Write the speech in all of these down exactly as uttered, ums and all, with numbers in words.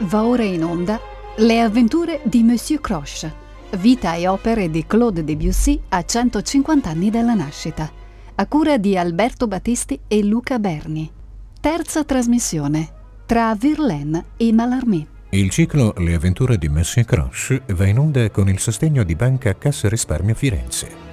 Va ora in onda Le avventure di Monsieur Croche, vita e opere di Claude Debussy a centocinquanta anni dalla nascita, a cura di Alberto Battisti e Luca Berni. Terza trasmissione, tra Verlaine e Mallarmé. Il ciclo Le avventure di Monsieur Croche va in onda con il sostegno di Banca Cassa Risparmio Firenze.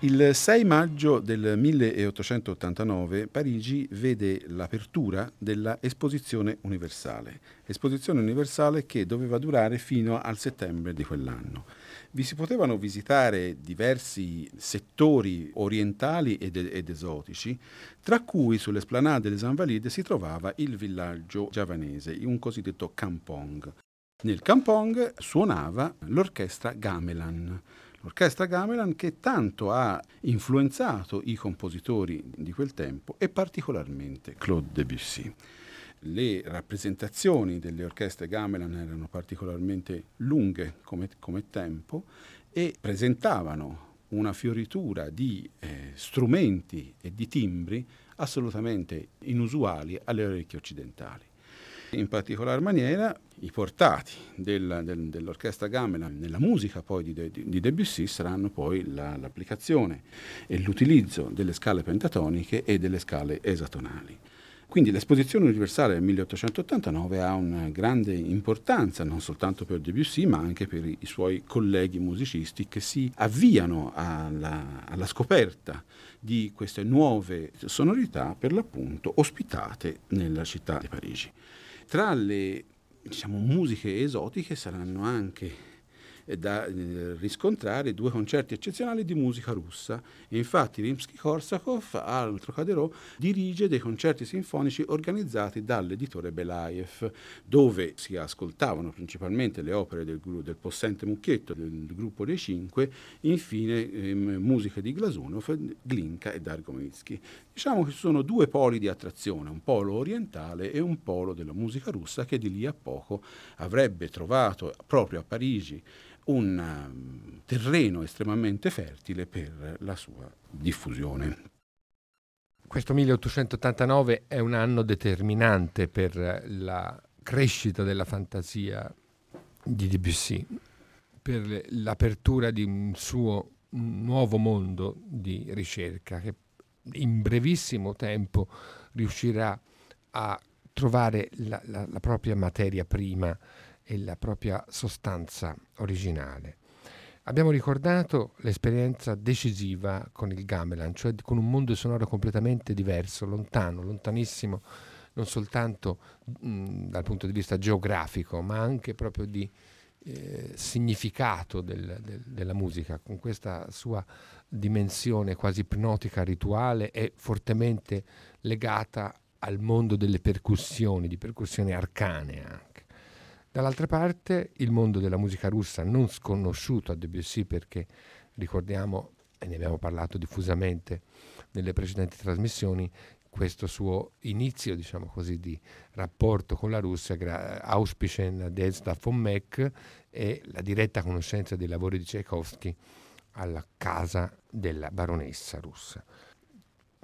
Il sei maggio del milleottocentottantanove Parigi vede l'apertura della Esposizione Universale, esposizione universale che doveva durare fino al settembre di quell'anno. Vi si potevano visitare diversi settori orientali ed, ed esotici, tra cui sull'esplanade des Invalides si trovava il villaggio giavanese, un cosiddetto campong. Nel campong suonava l'orchestra Gamelan. L'orchestra Gamelan che tanto ha influenzato i compositori di quel tempo e particolarmente Claude Debussy. Le rappresentazioni delle orchestre Gamelan erano particolarmente lunghe come, come tempo e presentavano una fioritura di eh, strumenti e di timbri assolutamente inusuali alle orecchie occidentali. In particolar maniera i portati della, del, dell'orchestra Gamelan nella musica poi di, De, di Debussy saranno poi la, l'applicazione e l'utilizzo delle scale pentatoniche e delle scale esatonali. Quindi l'Esposizione Universale del milleottocentottantanove ha una grande importanza non soltanto per Debussy ma anche per i suoi colleghi musicisti che si avviano alla, alla scoperta di queste nuove sonorità per l'appunto ospitate nella città di Parigi. Tra le diciamo, musiche esotiche saranno anche da riscontrare due concerti eccezionali di musica russa. Infatti Rimsky-Korsakov al Trocadero dirige dei concerti sinfonici organizzati dall'editore Belayev, dove si ascoltavano principalmente le opere del, del possente mucchietto del gruppo dei cinque, infine ehm, musiche di Glasunov, Glinka e Dargomyzhsky. Diciamo che sono due poli di attrazione, un polo orientale e un polo della musica russa che di lì a poco avrebbe trovato proprio a Parigi un terreno estremamente fertile per la sua diffusione. Questo milleottocentottantanove è un anno determinante per la crescita della fantasia di Debussy, per l'apertura di un suo nuovo mondo di ricerca che in brevissimo tempo riuscirà a trovare la, la, la propria materia prima e la propria sostanza originale. Abbiamo ricordato l'esperienza decisiva con il gamelan, cioè con un mondo sonoro completamente diverso, lontano, lontanissimo, non soltanto mh, dal punto di vista geografico, ma anche proprio di eh, significato del, del, della musica, con questa sua dimensione quasi ipnotica, rituale e fortemente legata al mondo delle percussioni, di percussioni arcane anche. Dall'altra parte il mondo della musica russa non sconosciuto a Debussy, perché ricordiamo, e ne abbiamo parlato diffusamente nelle precedenti trasmissioni, questo suo inizio, diciamo così, di rapporto con la Russia, gra- Auspischen des Dafommek e la diretta conoscenza dei lavori di Tchaikovsky alla casa della baronessa russa.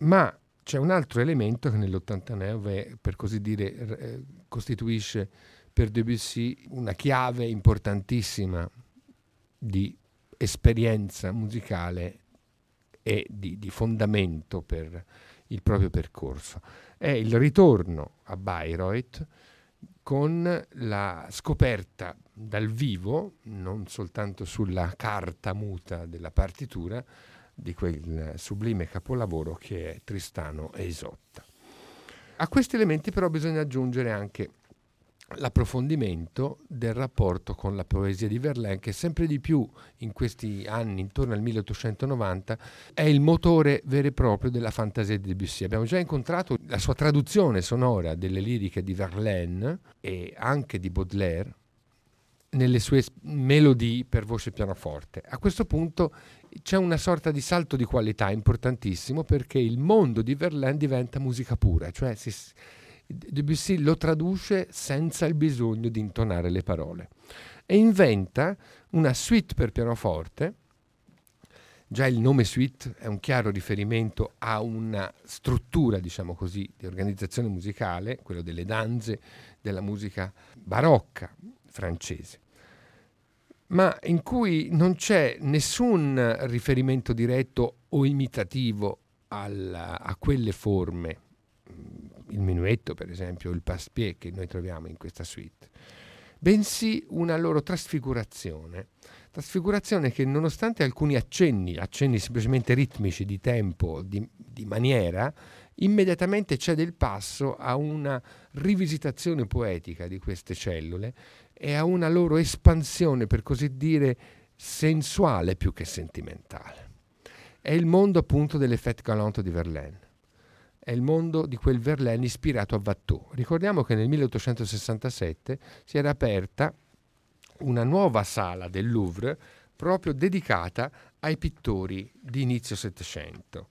Ma c'è un altro elemento che nell'ottantanove, per così dire, eh, costituisce per Debussy una chiave importantissima di esperienza musicale e di, di fondamento per il proprio percorso. È il ritorno a Bayreuth con la scoperta dal vivo, non soltanto sulla carta muta della partitura, di quel sublime capolavoro che è Tristano e Isotta. A questi elementi però bisogna aggiungere anche l'approfondimento del rapporto con la poesia di Verlaine, che sempre di più in questi anni, intorno al milleottocentonovanta, è il motore vero e proprio della fantasia di Debussy. Abbiamo già incontrato la sua traduzione sonora delle liriche di Verlaine e anche di Baudelaire nelle sue melodie per voce e pianoforte. A questo punto c'è una sorta di salto di qualità importantissimo, perché il mondo di Verlaine diventa musica pura, cioè si Debussy lo traduce senza il bisogno di intonare le parole e inventa una suite per pianoforte. Già il nome suite è un chiaro riferimento a una struttura, diciamo così, di organizzazione musicale, quello delle danze, della musica barocca francese, ma in cui non c'è nessun riferimento diretto o imitativo alla, a quelle forme, il minuetto per esempio, il passe-pied che noi troviamo in questa suite, bensì una loro trasfigurazione. Trasfigurazione che, nonostante alcuni accenni, accenni semplicemente ritmici di tempo, di, di maniera, immediatamente cede il passo a una rivisitazione poetica di queste cellule e a una loro espansione, per così dire, sensuale più che sentimentale. È il mondo appunto delle Fêtes Galantes di Verlaine. È il mondo di quel Verlaine ispirato a Watteau. Ricordiamo che nel milleottocentosessantasette si era aperta una nuova sala del Louvre proprio dedicata ai pittori di inizio Settecento.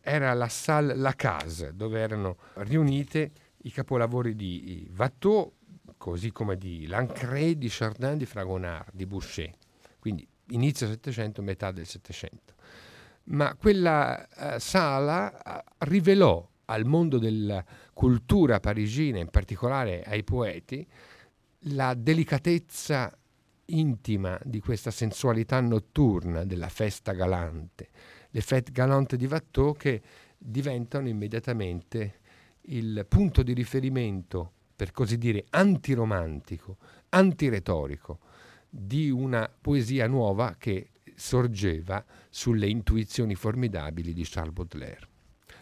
Era la Salle Lacaze, dove erano riunite i capolavori di Watteau, così come di Lancret, di Chardin, di Fragonard, di Boucher. Quindi inizio Settecento, metà del Settecento. Ma quella eh, sala eh, rivelò al mondo della cultura parigina, in particolare ai poeti, la delicatezza intima di questa sensualità notturna della festa galante, le Fêtes Galantes di Watteau, che diventano immediatamente il punto di riferimento, per così dire, antiromantico, antiretorico, di una poesia nuova che sorgeva sulle intuizioni formidabili di Charles Baudelaire.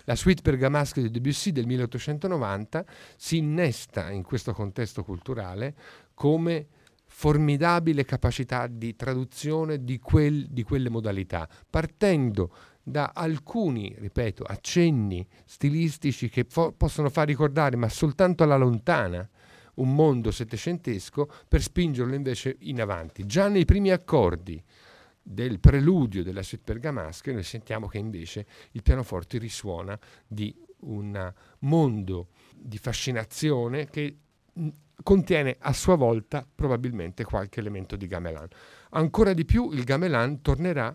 La Suite Bergamasque di Debussy del milleottocentonovanta si innesta in questo contesto culturale come formidabile capacità di traduzione di, quel, di quelle modalità, partendo da alcuni, ripeto, accenni stilistici che fo- possono far ricordare, ma soltanto alla lontana, un mondo settecentesco, per spingerlo invece in avanti. Già nei primi accordi del preludio della Suite Bergamasque noi sentiamo che invece il pianoforte risuona di un mondo di fascinazione che contiene a sua volta probabilmente qualche elemento di Gamelan. Ancora di più il Gamelan tornerà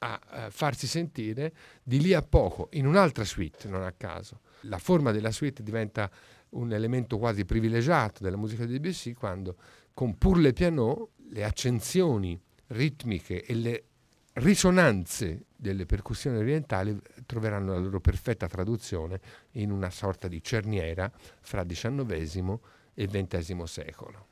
a eh, farsi sentire di lì a poco in un'altra suite, non a caso. La forma della suite diventa un elemento quasi privilegiato della musica di Debussy quando con Pour le piano le accensioni ritmiche e le risonanze delle percussioni orientali troveranno la loro perfetta traduzione in una sorta di cerniera fra diciannovesimo e ventesimo secolo.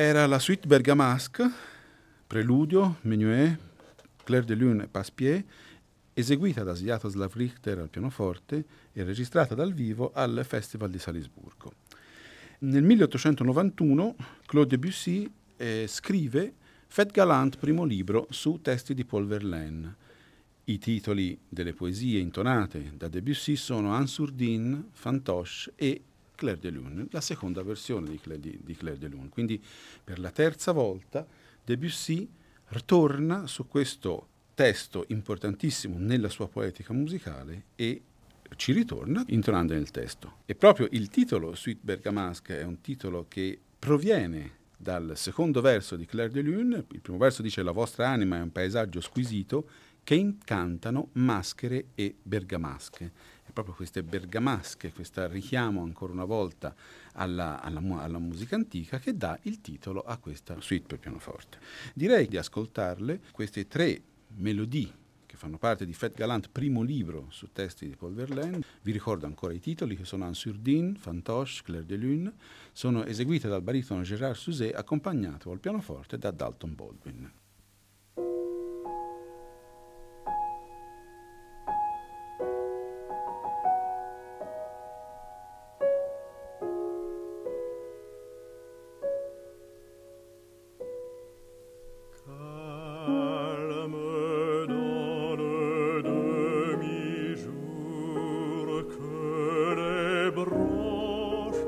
Era la Suite Bergamasque, Preludio, Menuet, Clair de Lune e Passepied, eseguita da Sviatoslav Richter al pianoforte e registrata dal vivo al Festival di Salisburgo. Nel milleottocentonovantuno Claude Debussy eh, scrive Fêtes Galantes, primo libro, su testi di Paul Verlaine. I titoli delle poesie intonate da Debussy sono En Sourdine, Fantoche e Clair de Lune, la seconda versione di, Clair di, di Clair de Lune. Quindi per la terza volta Debussy ritorna su questo testo importantissimo nella sua poetica musicale e ci ritorna intonando nel testo. E proprio il titolo Suite Bergamasque è un titolo che proviene dal secondo verso di Clair de Lune. Il primo verso dice: la vostra anima è un paesaggio squisito che incantano maschere e bergamasche. Proprio queste bergamasche, questo richiamo ancora una volta alla, alla, alla musica antica che dà il titolo a questa suite per pianoforte. Direi di ascoltarle queste tre melodie che fanno parte di Fêtes Galantes, primo libro, su testi di Paul Verlaine. Vi ricordo ancora i titoli, che sono En Sourdine, Fantoche, Clair de Lune. Sono eseguite dal baritono Gérard Suzet, accompagnato al pianoforte da Dalton Baldwin. Broche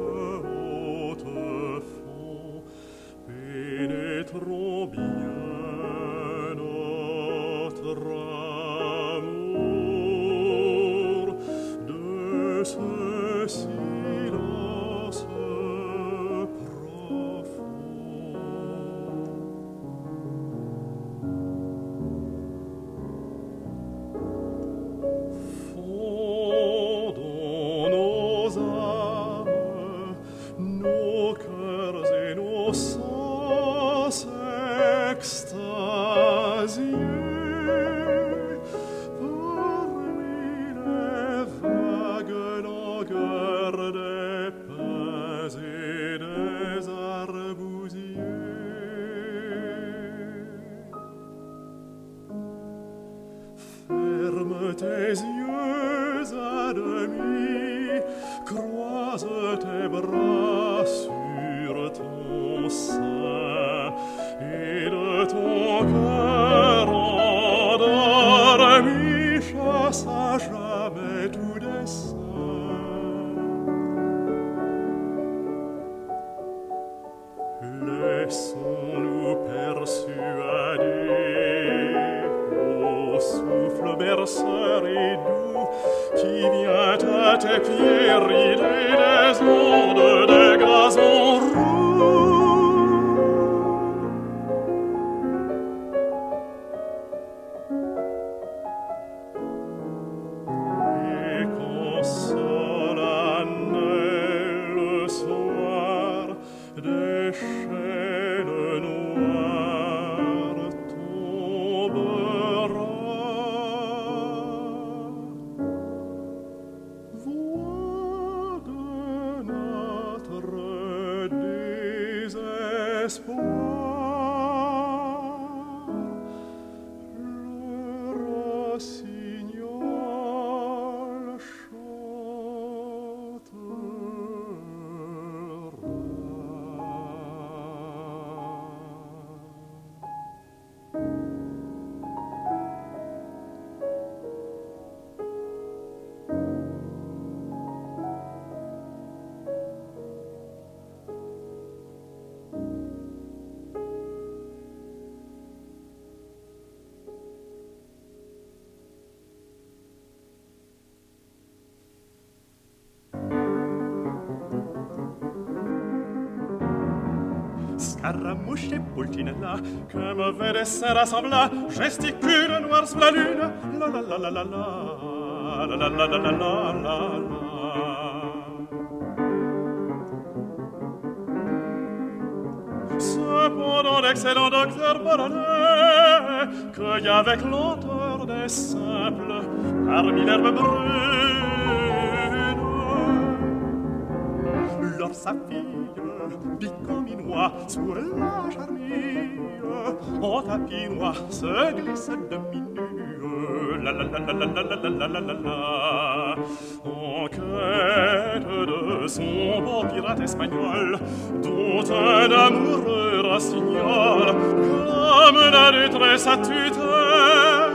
Scaramouche et Pulcinella, que me verrez se rassembla, gesticule noir sous la lune, la la la la la la, la la la la la la la. Cependant l'excellent docteur Baudelaire cueille avec lenteur des simples parmi l'herbe brune. Lors sa fille Bicaminois sur la charmille en tapis noir se glisse demi nu la la la la la la la la la la en quête de son bon pirate espagnol dont un amoureux racignol clame la détresse à tutelle.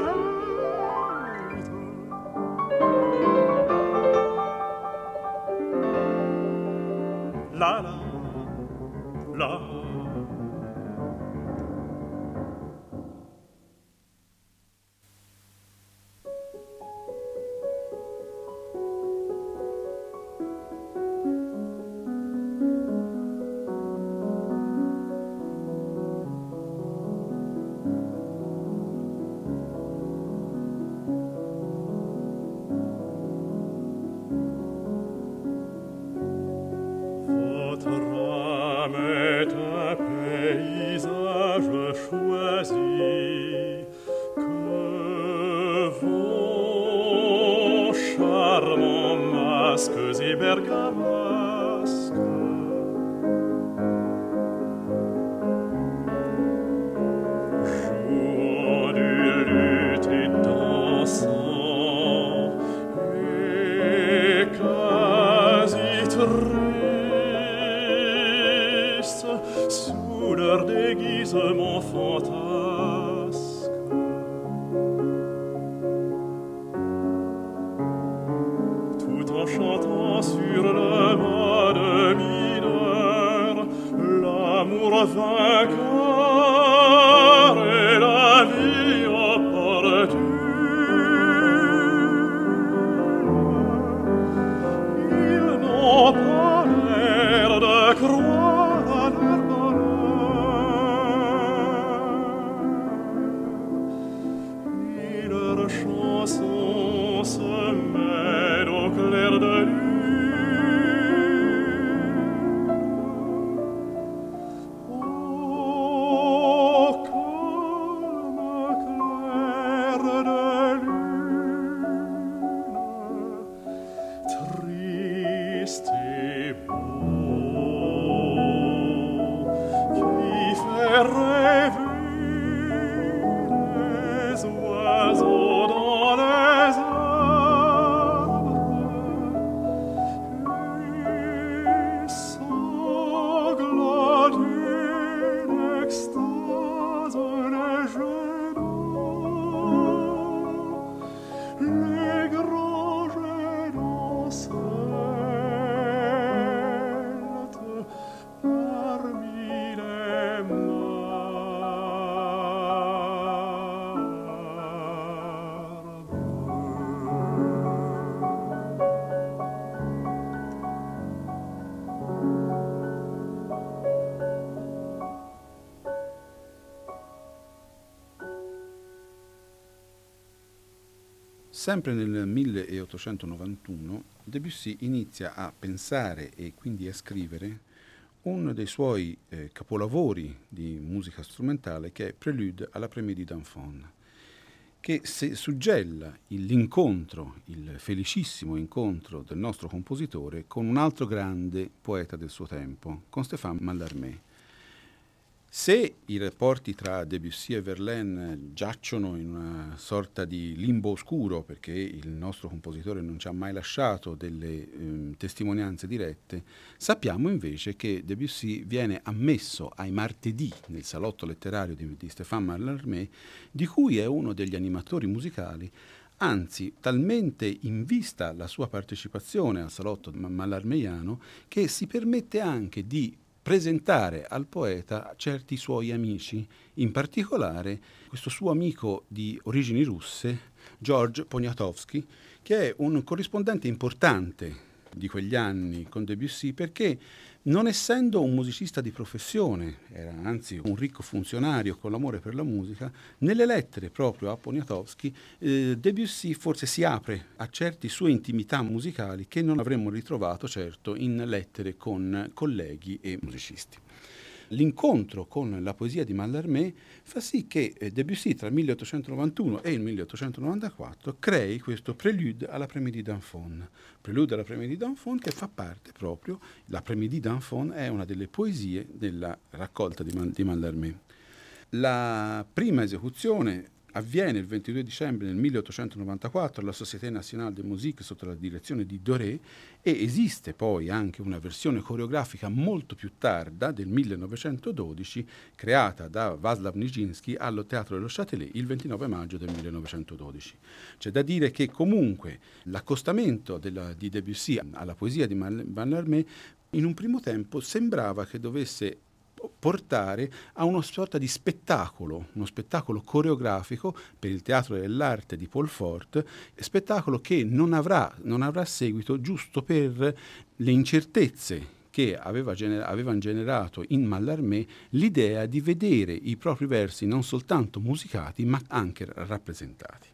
La la La. Sempre nel milleottocentonovantuno Debussy inizia a pensare e quindi a scrivere uno dei suoi eh, capolavori di musica strumentale, che è Prélude à l'après-midi d'un faune, che se suggella il, l'incontro, il felicissimo incontro del nostro compositore con un altro grande poeta del suo tempo, con Stéphane Mallarmé. Se i rapporti tra Debussy e Verlaine giacciono in una sorta di limbo oscuro, perché il nostro compositore non ci ha mai lasciato delle eh, testimonianze dirette, sappiamo invece che Debussy viene ammesso ai martedì nel salotto letterario di, di Stéphane Mallarmé, di cui è uno degli animatori musicali. Anzi, talmente in vista la sua partecipazione al salotto mallarmeiano che si permette anche di presentare al poeta certi suoi amici, in particolare questo suo amico di origini russe, George Poniatowski, che è un corrispondente importante di quegli anni con Debussy, perché non essendo un musicista di professione, era anzi un ricco funzionario con l'amore per la musica, nelle lettere proprio a Poniatowski eh, Debussy forse si apre a certi sue intimità musicali che non avremmo ritrovato certo in lettere con colleghi e musicisti. L'incontro con la poesia di Mallarmé fa sì che Debussy tra il milleottocentonovantuno e il milleottocentonovantaquattro crei questo Prélude à l'après-midi d'un faune. Prélude à l'après-midi d'un faune che fa parte proprio, l'après-midi d'un faune è una delle poesie della raccolta di, Man- di Mallarmé. La prima esecuzione avviene il ventidue dicembre del milleottocentonovantaquattro alla Société Nationale de Musique sotto la direzione di Doré, e esiste poi anche una versione coreografica molto più tarda del millenovecentododici creata da Václav Nijinsky allo Teatro dello Châtelet il ventinove maggio del millenovecentododici. C'è da dire che comunque l'accostamento della, di Debussy alla poesia di Mallarmé in un primo tempo sembrava che dovesse portare a una sorta di spettacolo, uno spettacolo coreografico per il Teatro dell'Arte di Paul Fort, spettacolo che non avrà, non avrà seguito, giusto per le incertezze che aveva gener- avevano generato in Mallarmé l'idea di vedere i propri versi non soltanto musicati ma anche rappresentati.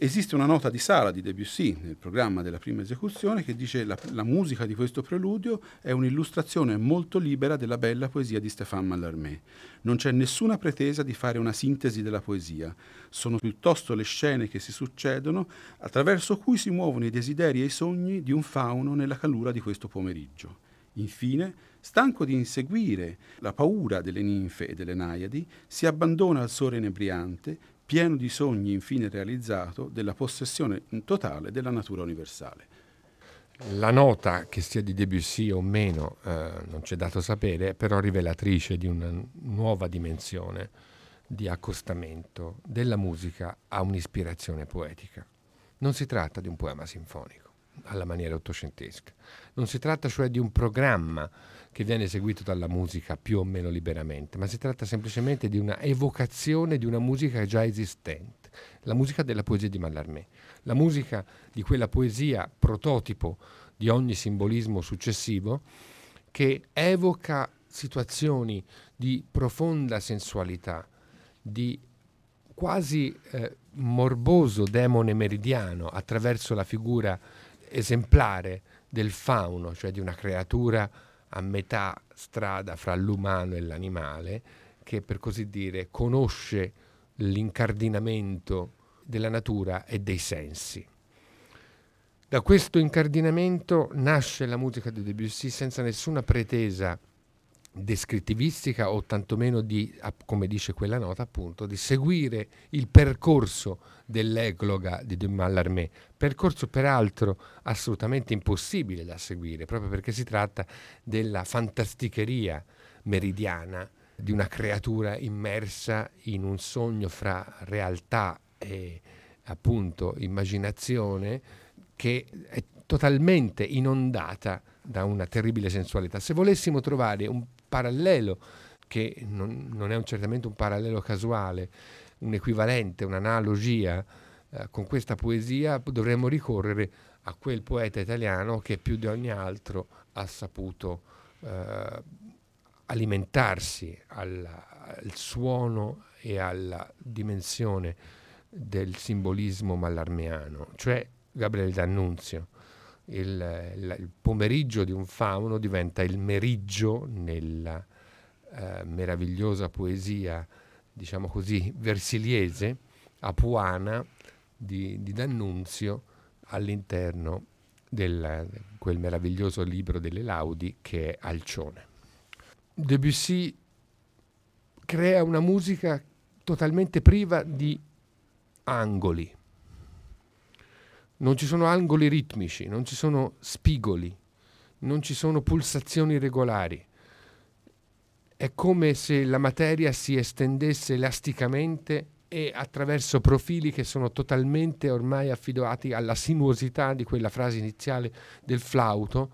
Esiste una nota di sala di Debussy nel programma della prima esecuzione che dice: la, la musica di questo preludio è un'illustrazione molto libera della bella poesia di Stéphane Mallarmé. Non c'è nessuna pretesa di fare una sintesi della poesia, sono piuttosto le scene che si succedono attraverso cui si muovono i desideri e i sogni di un fauno nella calura di questo pomeriggio. Infine, stanco di inseguire la paura delle ninfe e delle naiadi, si abbandona al sole inebriante, pieno di sogni infine realizzato della possessione totale della natura universale. La nota, che sia di Debussy o meno, eh, non c'è dato sapere, è però rivelatrice di una nuova dimensione di accostamento della musica a un'ispirazione poetica. Non si tratta di un poema sinfonico, alla maniera ottocentesca. Non si tratta cioè di un programma che viene eseguito dalla musica più o meno liberamente, ma si tratta semplicemente di una evocazione di una musica già esistente, la musica della poesia di Mallarmé, la musica di quella poesia prototipo di ogni simbolismo successivo, che evoca situazioni di profonda sensualità, di quasi eh, morboso demone meridiano attraverso la figura esemplare del fauno, cioè di una creatura a metà strada fra l'umano e l'animale, che per così dire conosce l'incardinamento della natura e dei sensi. Da questo incardinamento nasce la musica di Debussy senza nessuna pretesa descrittivistica o tantomeno di, come dice quella nota appunto, di seguire il percorso dell'egloga di Mallarmé, percorso peraltro assolutamente impossibile da seguire proprio perché si tratta della fantasticheria meridiana di una creatura immersa in un sogno fra realtà e appunto immaginazione, che è totalmente inondata da una terribile sensualità. Se volessimo trovare un parallelo, che non, non è un, certamente un parallelo casuale, un equivalente, un'analogia eh, con questa poesia, dovremmo ricorrere a quel poeta italiano che più di ogni altro ha saputo eh, alimentarsi al, al suono e alla dimensione del simbolismo mallarmeano, cioè Gabriele D'Annunzio. Il, il pomeriggio di un fauno diventa il meriggio nella eh, meravigliosa poesia, diciamo così, versiliese, apuana di, di D'Annunzio all'interno di quel meraviglioso libro delle Laudi che è Alcione. Debussy crea una musica totalmente priva di angoli. Non ci sono angoli ritmici, non ci sono spigoli, non ci sono pulsazioni regolari. È come se la materia si estendesse elasticamente e attraverso profili che sono totalmente ormai affidati alla sinuosità di quella frase iniziale del flauto,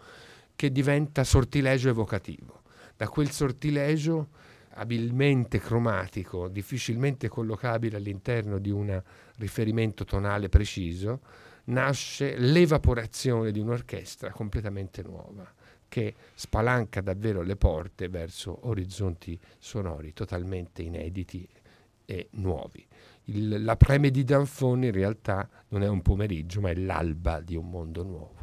che diventa sortilegio evocativo. Da quel sortilegio abilmente cromatico, difficilmente collocabile all'interno di un riferimento tonale preciso, nasce l'evaporazione di un'orchestra completamente nuova, che spalanca davvero le porte verso orizzonti sonori totalmente inediti e nuovi. Il, l'après-midi d'un faune in realtà non è un pomeriggio, ma è l'alba di un mondo nuovo.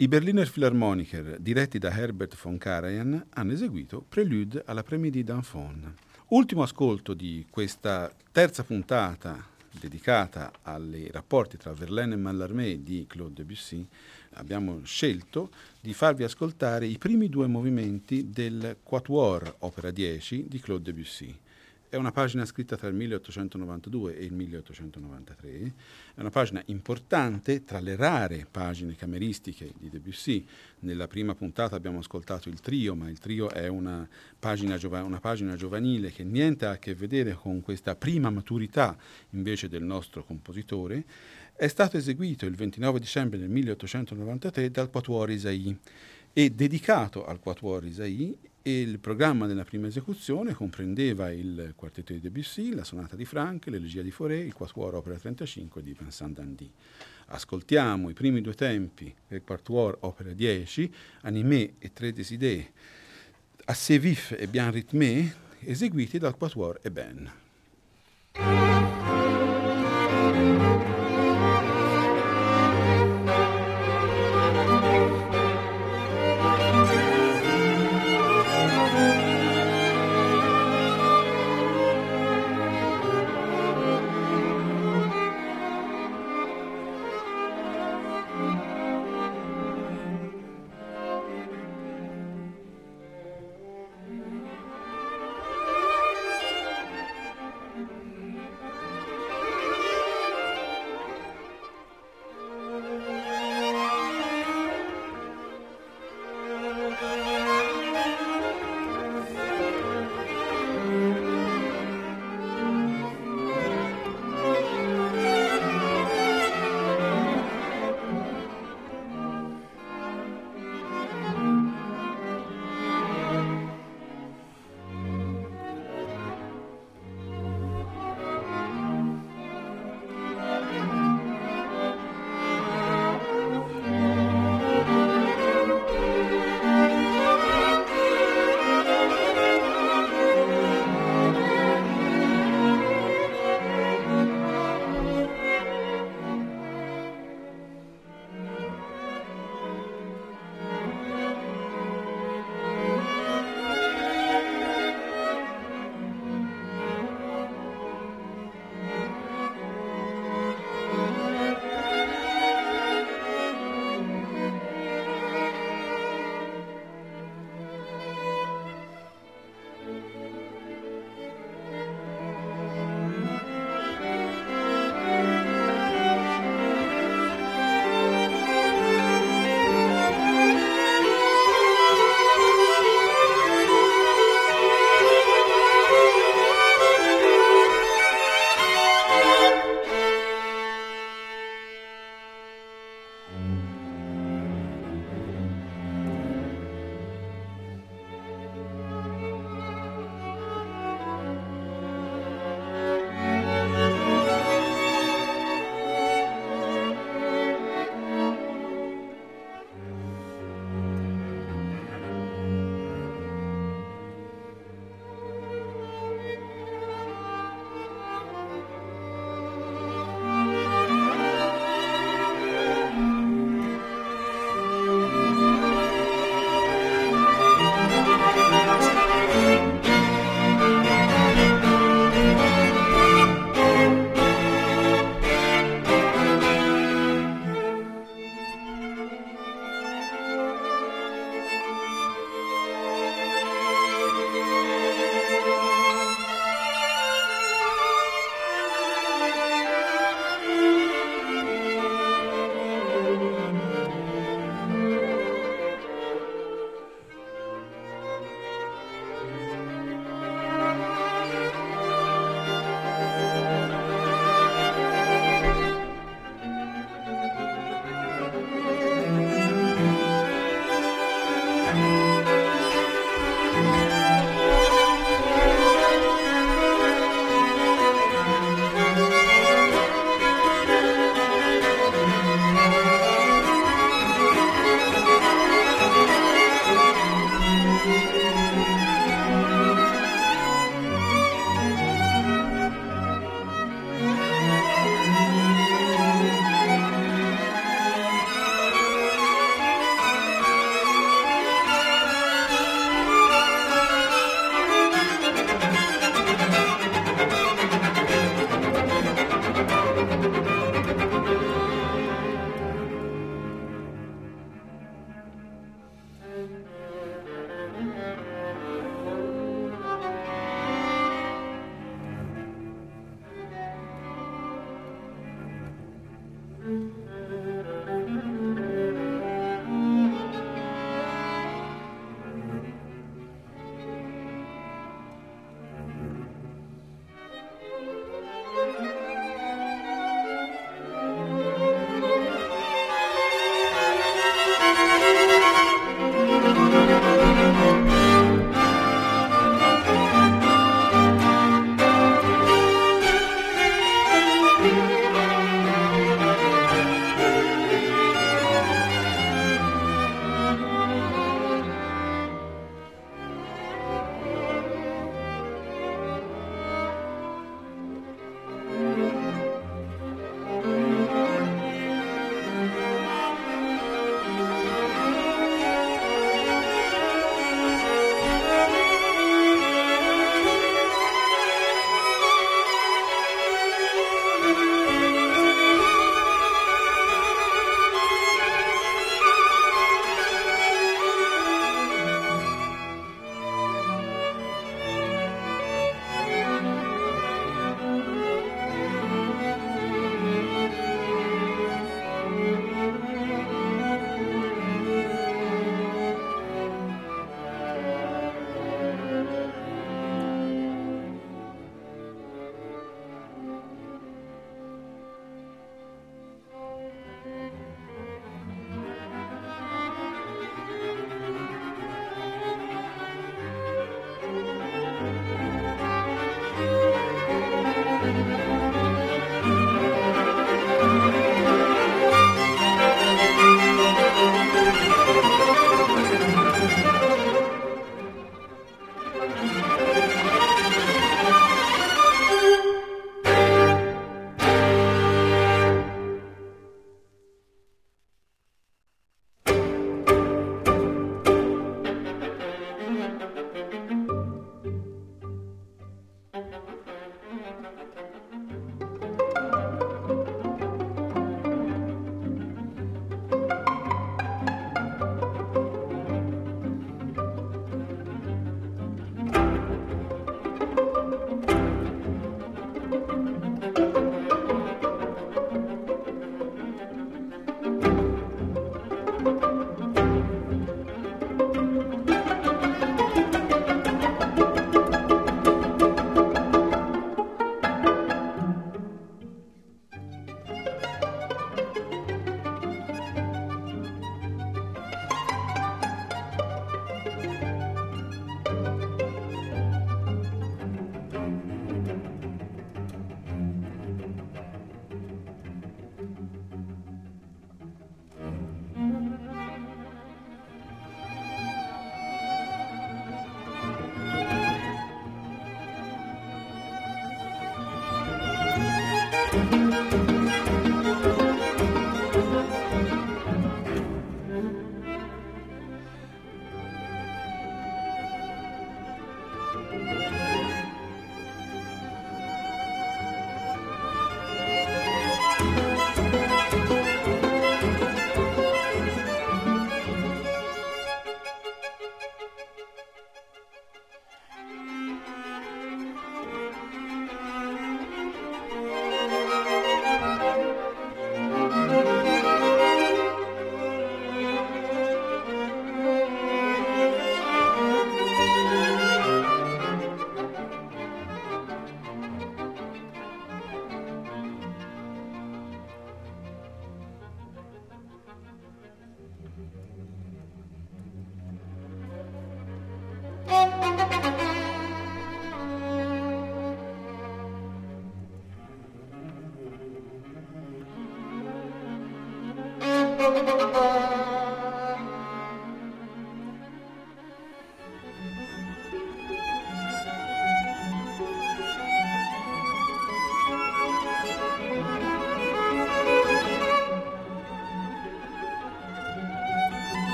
I Berliner Philharmoniker, diretti da Herbert von Karajan, hanno eseguito Prélude à l'après-midi d'un faune. Ultimo ascolto di questa terza puntata dedicata ai rapporti tra Verlaine e Mallarmé di Claude Debussy, abbiamo scelto di farvi ascoltare i primi due movimenti del Quatuor Opera dieci di Claude Debussy. È una pagina scritta tra il milleottocentonovantadue e il milleottocentonovantatré, è una pagina importante tra le rare pagine cameristiche di Debussy. Nella prima puntata abbiamo ascoltato il trio, ma il trio è una pagina, giova- una pagina giovanile che niente ha a che vedere con questa prima maturità invece del nostro compositore. È stato eseguito il ventinove dicembre del milleottocentonovantatré dal Quatuor Ysaÿe e dedicato al Quatuor Ysaÿe. E il programma della prima esecuzione comprendeva il quartetto di Debussy, la sonata di Franck, l'elegia di Fauré, il quatuor opera trentacinque di Vincent Dandy. Ascoltiamo i primi due tempi del quatuor opera dieci, Animé e Tres Désidés, Assez vif e bien rythmé, eseguiti dal quatuor Eben.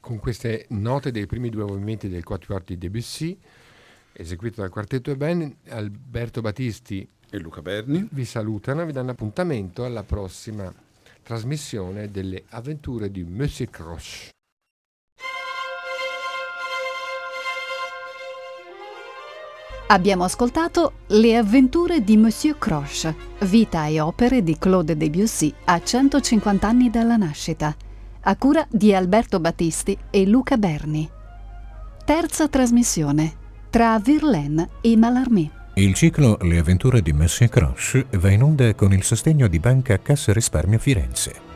Con queste note dei primi due movimenti del Quatuor di Debussy, eseguito dal quartetto e band, Alberto Battisti e Luca Berni vi salutano e vi danno appuntamento alla prossima trasmissione delle avventure di Monsieur Croche. Abbiamo ascoltato Le avventure di Monsieur Croche, vita e opere di Claude Debussy a centocinquanta anni dalla nascita, a cura di Alberto Battisti e Luca Berni. Terza trasmissione, tra Verlaine e Mallarmé. Il ciclo Le avventure di Monsieur Croche va in onda con il sostegno di Banca Cassa Risparmio Firenze.